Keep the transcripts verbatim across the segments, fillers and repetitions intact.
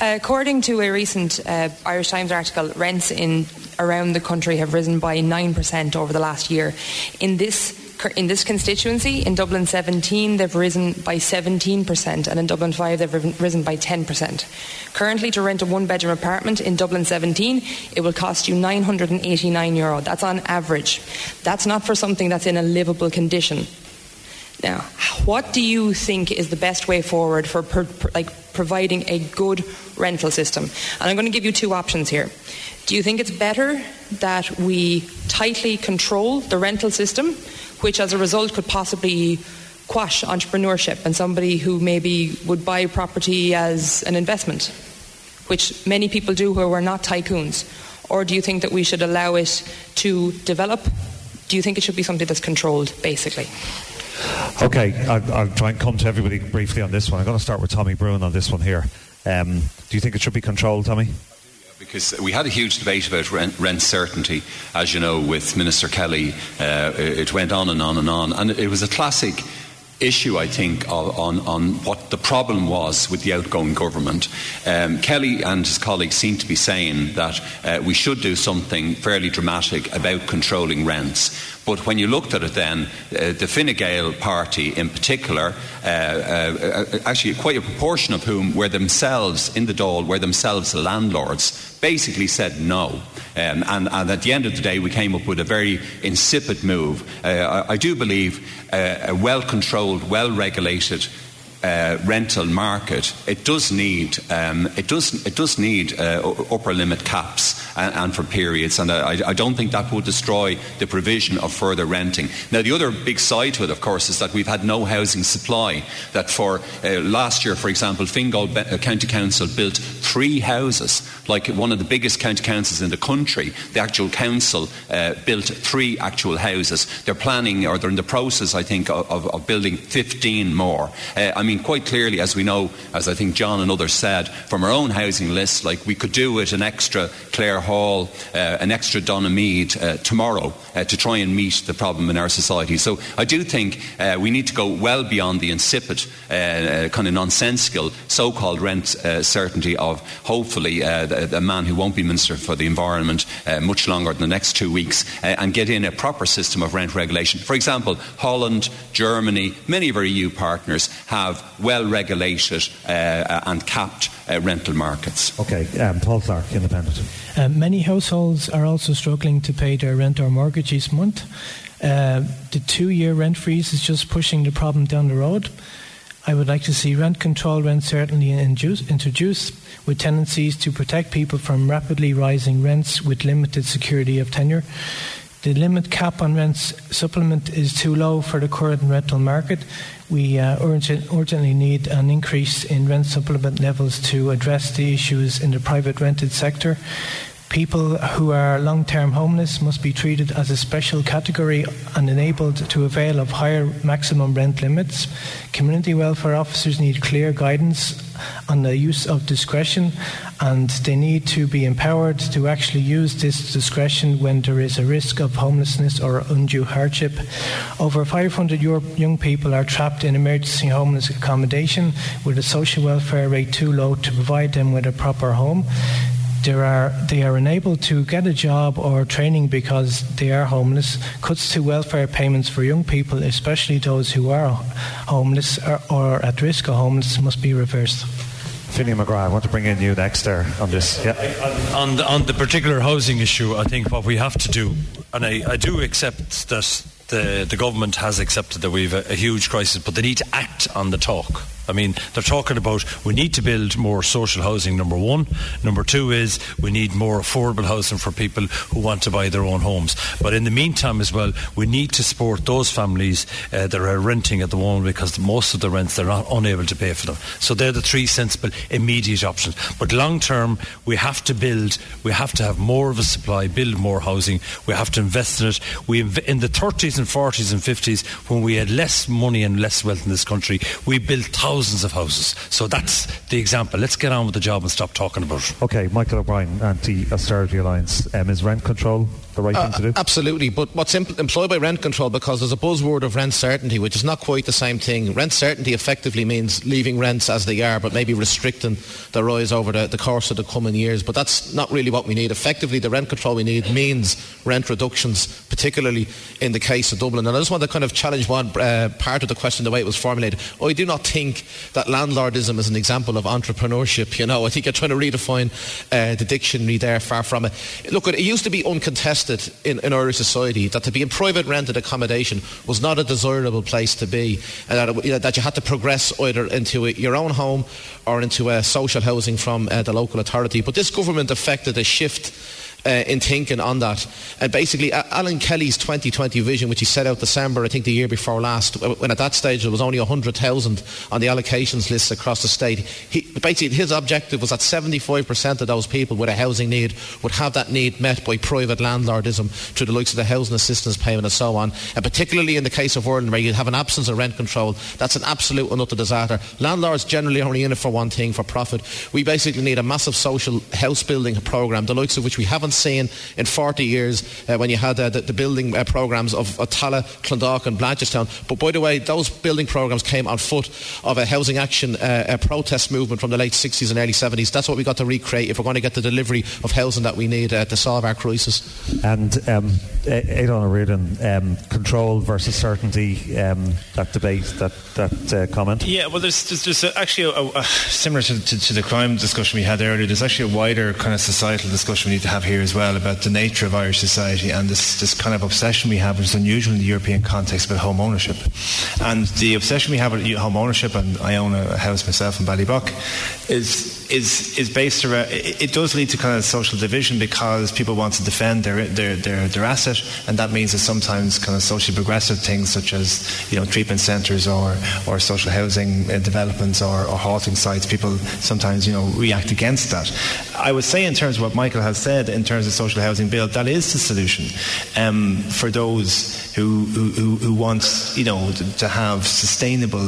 According to a recent uh, Irish Times article, rents in around the country have risen by nine percent over the last year. In this in this constituency, in Dublin seventeen, they've risen by seventeen percent, and in Dublin five, they've risen by ten percent. Currently, to rent a one-bedroom apartment in Dublin seventeen, it will cost you nine hundred eighty-nine euro. That's on average. That's not for something that's in a livable condition. Now, what do you think is the best way forward for per, per, like providing a good rental system? And I'm going to give you two options here. Do you think it's better that we tightly control the rental system, which as a result could possibly quash entrepreneurship and somebody who maybe would buy property as an investment, which many people do who are not tycoons? Or do you think that we should allow it to develop? Do you think it should be something that's controlled, basically? Okay, I'll, I'll try and come to everybody briefly on this one. I'm going to start with Tommy Bruin on this one here. Um, do you think it should be controlled, Tommy? Because we had a huge debate about rent, rent certainty, as you know, with Minister Kelly. Uh, it went on and on and on. And it was a classic issue, I think, on, on what the problem was with the outgoing government. Um, Kelly and his colleagues seem to be saying that uh, we should do something fairly dramatic about controlling rents. But when you looked at it then, uh, the Fine Gael party in particular, uh, uh, actually quite a proportion of whom were themselves in the Dáil, were themselves landlords, basically said no. Um, and, and at the end of the day, we came up with a very insipid move. Uh, I, I do believe uh, a well-controlled, well-regulated Uh, rental market. It does need um, it does it does need uh, upper limit caps and, and for periods, and I, I don't think that would destroy the provision of further renting. Now, the other big side to it, of course, is that we've had no housing supply. That for uh, last year, for example, Fingal County Council built three houses, like one of the biggest county councils in the country. The actual council uh, built three actual houses. They're planning, or they're in the process, I think, of, of building fifteen more. Uh, I mean. Quite clearly, as we know, as I think John and others said, from our own housing list, like we could do with an extra Clare Hall, uh, an extra Donna Mead uh, tomorrow uh, to try and meet the problem in our society. So I do think uh, we need to go well beyond the insipid, uh, uh, kind of nonsensical so-called rent uh, certainty of hopefully uh, the, the man who won't be Minister for the Environment uh, much longer than the next two weeks uh, and get in a proper system of rent regulation. For example, Holland, Germany, many of our E U partners have well-regulated uh, and capped uh, rental markets. Okay, um, Paul Clark, Independent. Uh, many households are also struggling to pay their rent or mortgage each month. Uh, the two-year rent freeze is just pushing the problem down the road. I would like to see rent control, rent certainty introduced, with tendencies to protect people from rapidly rising rents with limited security of tenure. The limit cap on rents supplement is too low for the current rental market. We uh, urgent, urgently need an increase in rent supplement levels to address the issues in the private rented sector. People who are long-term homeless must be treated as a special category and enabled to avail of higher maximum rent limits. Community welfare officers need clear guidance on the use of discretion, and they need to be empowered to actually use this discretion when there is a risk of homelessness or undue hardship. Over five hundred young people are trapped in emergency homeless accommodation with a social welfare rate too low to provide them with a proper home. There are, they are unable to get a job or training because they are homeless. Cuts to welfare payments for young people, especially those who are homeless or, or at risk of homelessness, must be reversed. Philly McGrath, I want to bring in you next there on this. Yeah. On, on, the, on the particular housing issue, I think what we have to do, and I, I do accept that the, the government has accepted that we have a, a huge crisis, but they need to act on the talk. I mean, they're talking about we need to build more social housing, number one. Number two is we need more affordable housing for people who want to buy their own homes. But in the meantime as well, we need to support those families uh, that are renting at the moment, because most of the rents, they're not unable to pay for them. So they're the three sensible immediate options. But long term, we have to build, we have to have more of a supply, build more housing, we have to invest in it. We in the thirties and forties and fifties, when we had less money and less wealth in this country, we built thousands Thousands of houses. So that's the example. Let's get on with the job and stop talking about it. Okay, Michael O'Brien, Anti-Austerity Alliance. Um, is rent control the right uh, thing to do? Absolutely, but what's impl- employed by rent control, because there's a buzzword of rent certainty, which is not quite the same thing. Rent certainty effectively means leaving rents as they are, but maybe restricting the rise over the, the course of the coming years. But that's not really what we need. Effectively, the rent control we need means rent reductions, particularly in the case of Dublin. And I just want to kind of challenge one uh, part of the question, the way it was formulated. I do not think that landlordism is an example of entrepreneurship. You know, I think you're trying to redefine uh, the dictionary there, far from it. Look, it used to be uncontested in, in Irish society that to be in private rented accommodation was not a desirable place to be, and that, it, you know, that you had to progress either into a, your own home or into a social housing from uh, the local authority. But this government effected a shift Uh, in thinking on that, and basically uh, Alan Kelly's twenty twenty vision, which he set out December, I think the year before last, when at that stage there was only one hundred thousand on the allocations lists across the state, he, basically his objective was that seventy-five percent of those people with a housing need would have that need met by private landlordism through the likes of the housing assistance payment and so on. And particularly in the case of Ireland, where you have an absence of rent control, that's an absolute and utter disaster. Landlords generally are only in it for one thing, for profit. We basically need a massive social house building programme, the likes of which we haven't seen in forty years uh, when you had uh, the, the building uh, programmes of Otala, Clondalk and Blanchestown. But by the way, those building programmes came on foot of a housing action uh, a protest movement from the late sixties and early seventies. That's what we've got to recreate if we're going to get the delivery of housing that we need uh, to solve our crisis. And um, Aidan O'Riordan, um, control versus certainty, um, that debate, that, that uh, comment? Yeah, well, there's, there's, there's actually, a, a, a, similar to, to, to the crime discussion we had earlier, there's actually a wider kind of societal discussion we need to have here as well about the nature of Irish society and this, this kind of obsession we have, which is unusual in the European context, about home ownership. And the obsession we have with home ownership, and I own a house myself in Ballybuck, is is is based around, it, it does lead to kind of social division, because people want to defend their their their, their asset, and that means that sometimes kind of socially progressive things such as, you know, treatment centres or or social housing developments or, or halting sites, people sometimes, you know, react against that. I would say, in terms of what Michael has said, in terms terms of social housing bill, that is the solution um, for those who, who, who want, you know, to, to have sustainable,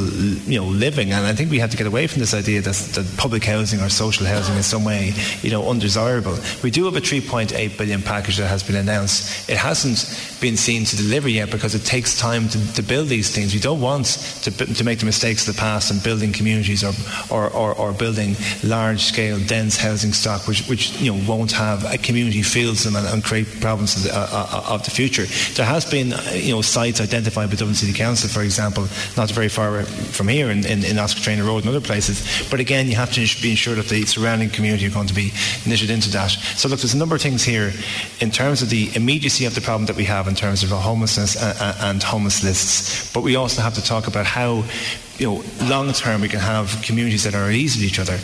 you know, living. And I think we have to get away from this idea that, that public housing or social housing in some way, you know, undesirable. We do have a three point eight billion package that has been announced. It hasn't been seen to deliver yet because it takes time to, to build these things. We don't want to, to make the mistakes of the past and building communities or or, or, or building large-scale, dense housing stock, which, which you know, won't have a community fields them and, and create problems of the, uh, of the future. There has been, you know, sites identified by Dublin City Council, for example, not very far from here in, in, in Oscar Traynor Road and other places. But again, you have to be sure that the surrounding community are going to be knitted into that. So look, there's a number of things here in terms of the immediacy of the problem that we have in terms of homelessness and, and homeless lists. But we also have to talk about how, you know, long term we can have communities that are at ease with each other.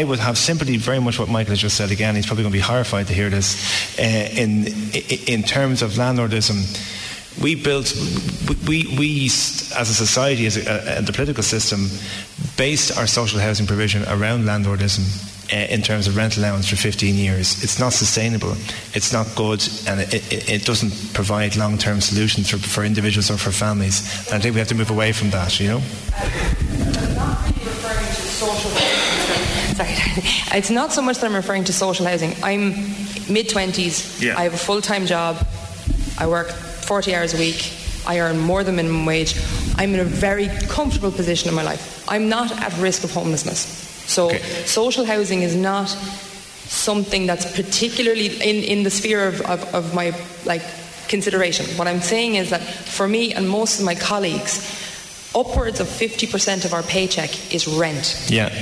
I would have sympathy very much what Michael has just said again. He's probably going to be horrified to hear this. Uh, in in terms of landlordism, we built, we, we, we as a society, as a, a, the political system, based our social housing provision around landlordism. Uh, in terms of rent allowance for fifteen years. It's not sustainable, it's not good, and it, it, it doesn't provide long-term solutions for, for individuals or for families. And I think we have to move away from that, you know? Sorry, it's not so much that I'm referring to social housing. I'm mid-twenties, yeah. I have a full-time job, I work forty hours a week, I earn more than minimum wage, I'm in a very comfortable position in my life. I'm not at risk of homelessness. So okay. Social housing is not something that's particularly in, in the sphere of, of, of my like consideration. What I'm saying is that for me and most of my colleagues, upwards of fifty percent of our paycheck is rent. Yeah.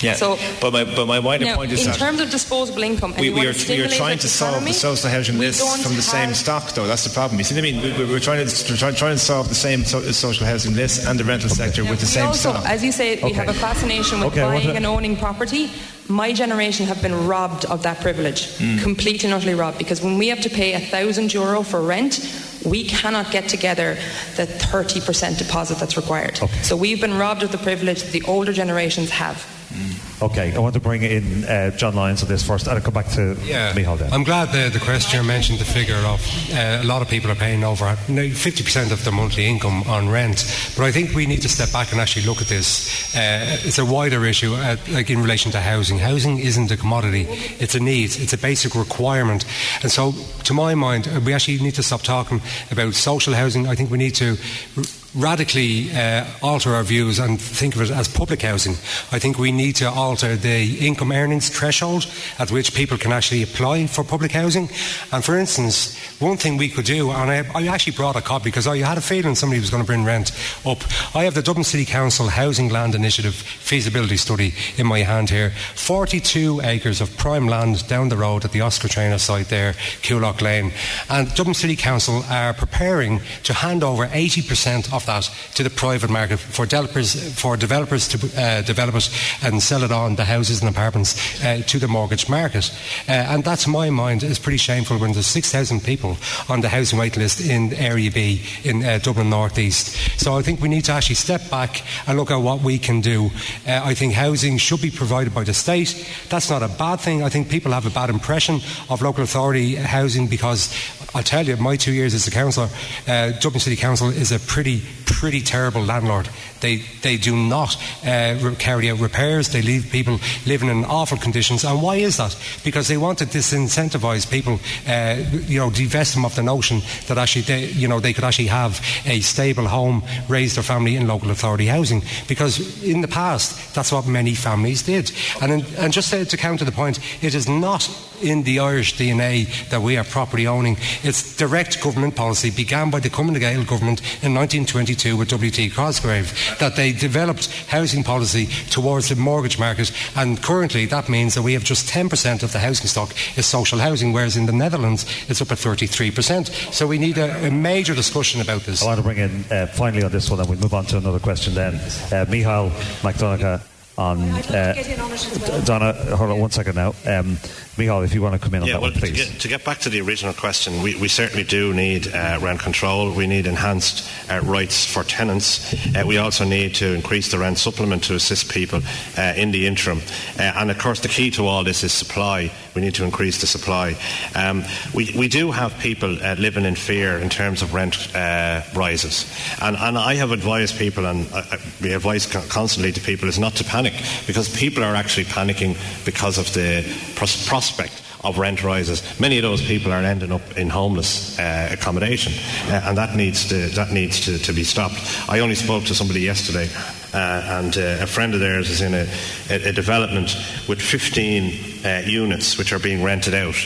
Yeah, so, but my but my wider now, point is in that in terms of disposable income, we, we, are, we are trying to solve economy, the social housing list from the same stock, though. That's the problem. You see what I mean? We, we're trying to we're trying to solve the same social housing list and the rental okay. sector now, with the same also, stock. As you say, okay. we have a fascination with okay, buying and owning property. My generation have been robbed of that privilege, mm. completely and utterly robbed, because when we have to pay a thousand euro for rent, we cannot get together the thirty percent deposit that's required. Okay. So we've been robbed of the privilege that the older generations have. Mm. Okay, I want to bring in uh, John Lyons on this first, and I'll come back to yeah. Micheál then. I'm glad the, the questioner mentioned the figure of uh, a lot of people are paying over fifty percent of their monthly income on rent, but I think we need to step back and actually look at this. Uh, it's a wider issue, uh, like in relation to housing. Housing isn't a commodity, it's a need, it's a basic requirement, and so to my mind, we actually need to stop talking about social housing. I think we need to r- radically uh, alter our views and think of it as public housing. I think we need to alter the income earnings threshold at which people can actually apply for public housing. And for instance, one thing we could do, and I, I actually brought a copy because I had a feeling somebody was going to bring rent up. I have the Dublin City Council Housing Land Initiative feasibility study in my hand here. forty-two acres of prime land down the road at the Oscar Traynor site there, Coolock Lane. And Dublin City Council are preparing to hand over eighty percent of that to the private market for developers for developers to uh, develop it and sell it on the houses and apartments uh, to the mortgage market, uh, and that to my mind is pretty shameful when there's six thousand people on the housing wait list in Area B in uh, Dublin North East. So I think we need to actually step back and look at what we can do. uh, I think housing should be provided by the state. That's not a bad thing. I think people have a bad impression of local authority housing because I'll tell you, my two years as a councillor, uh, Dublin City Council is a pretty pretty terrible landlord. They they do not uh, carry out repairs. They leave people living in awful conditions. And why is that? Because they want to disincentivise people, uh, you know, divest them of the notion that actually they, you know, they could actually have a stable home, raise their family in local authority housing. Because in the past, that's what many families did. And in, and just to, to counter the point, it is not in the Irish D N A that we are property owning. It's direct government policy began by the Cumann na Gael government in nineteen twenty-two with W T Cosgrave, that they developed housing policy towards the mortgage market, and currently that means that we have just ten percent of the housing stock is social housing, whereas in the Netherlands it's up at thirty-three percent. So we need a, a major discussion about this. I want to bring in uh, finally on this one, and we'll move on to another question then. Uh, Mícheál Mac Donncha. On, uh, well. Donna, hold on one second now. Um, Micheál, if you want to come in on yeah, that well, one, please. To get, to get back to the original question, we, we certainly do need uh, rent control. We need enhanced uh, rights for tenants. Uh, we also need to increase the rent supplement to assist people uh, in the interim. Uh, and, of course, the key to all this is supply. We need to increase the supply. Um, we, we do have people uh, living in fear in terms of rent uh, rises. And, and I have advised people, and uh, we advise constantly to people, is not to panic, because people are actually panicking because of the pros- prospect of rent rises. Many of those people are ending up in homeless uh, accommodation, uh, and that needs to that needs to, to be stopped. I only spoke to somebody yesterday, uh, and uh, a friend of theirs is in a, a, a development with fifteen uh, units which are being rented out,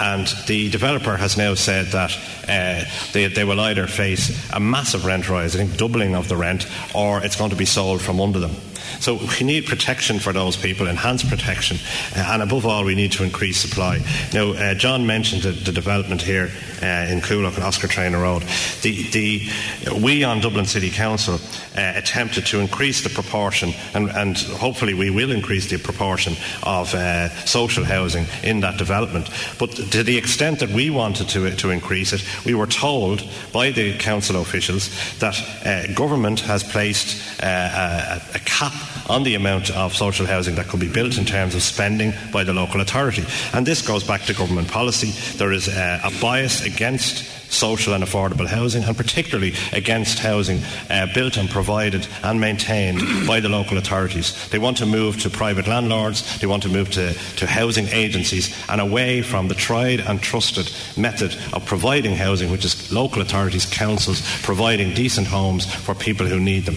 and the developer has now said that uh, they, they will either face a massive rent rise, I think doubling of the rent, or it's going to be sold from under them. So we need protection for those people, enhanced protection, uh, and above all, we need to increase supply. Now, uh, John mentioned the, the development here uh, in Coolock and Oscar Traynor Road. The, the, we on Dublin City Council uh, attempted to increase the proportion, and, and hopefully we will increase the proportion of uh, social housing in that development. But to the extent that we wanted to, to increase it, we were told by the council officials that uh, government has placed uh, a, a cap on the amount of social housing that could be built in terms of spending by the local authority. And this goes back to government policy. There is a, a bias against social and affordable housing, and particularly against housing uh, built and provided and maintained by the local authorities. They want to move to private landlords, they want to move to, to housing agencies, and away from the tried and trusted method of providing housing, which is local authorities, councils, providing decent homes for people who need them.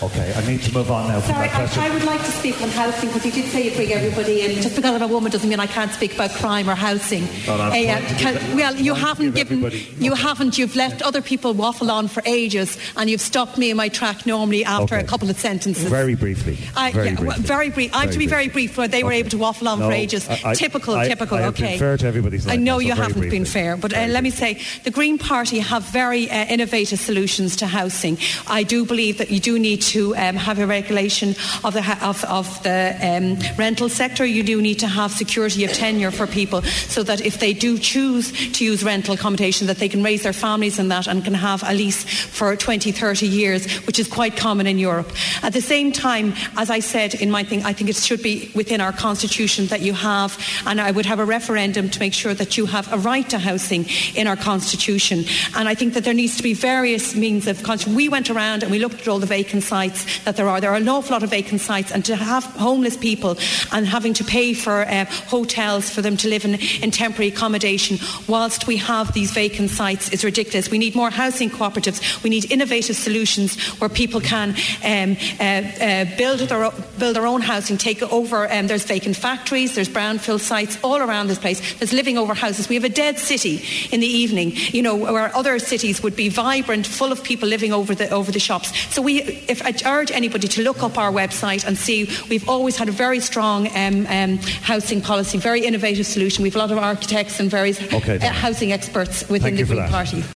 Okay, I need to move on now. Sorry, I, I would like to speak on housing, because you did say you bring everybody in. Just because I'm a woman doesn't mean I can't speak about crime or housing. Well, uh, can, well you haven't given, you okay. haven't, you've left other people waffle on for ages, and you've stopped me in my track normally after okay. a couple of sentences. Very briefly. I, very yeah, briefly. Very brief. I have very to be brief. very brief, where they okay. were able to waffle on no, for ages. I, I, typical, I, typical, I, I okay. I have been fair to everybody. I know you so haven't briefly. been fair, but uh, let me say, the Green Party have very uh, innovative solutions to housing. I do believe that you do need to um, have a regulation of the of, of the um, rental sector. You do need to have security of tenure for people, so that if they do choose to use rental accommodation, that they can raise their families in that and can have a lease for twenty, thirty years, which is quite common in Europe. At the same time, as I said in my thing, I think it should be within our constitution that you have, and I would have a referendum to make sure that you have a right to housing in our constitution. And I think that there needs to be various means of constitution. We went around and we looked at all the vacant sites that there are. There are an awful lot of vacant sites, and to have homeless people and having to pay for uh, hotels for them to live in, in temporary accommodation whilst we have these vacant sites is ridiculous. We need more housing cooperatives. We need innovative solutions where people can um, uh, uh, build their own, build their own housing, take over. Um, there's vacant factories, there's brownfield sites all around this place. There's living over houses. We have a dead city in the evening, you know, where other cities would be vibrant, full of people living over the over the shops. So we, if I urge anybody to look up our website and see, we've always had a very strong um, um, housing policy, very innovative solution. We've a lot of architects and various okay, uh, housing experts within the Green Party.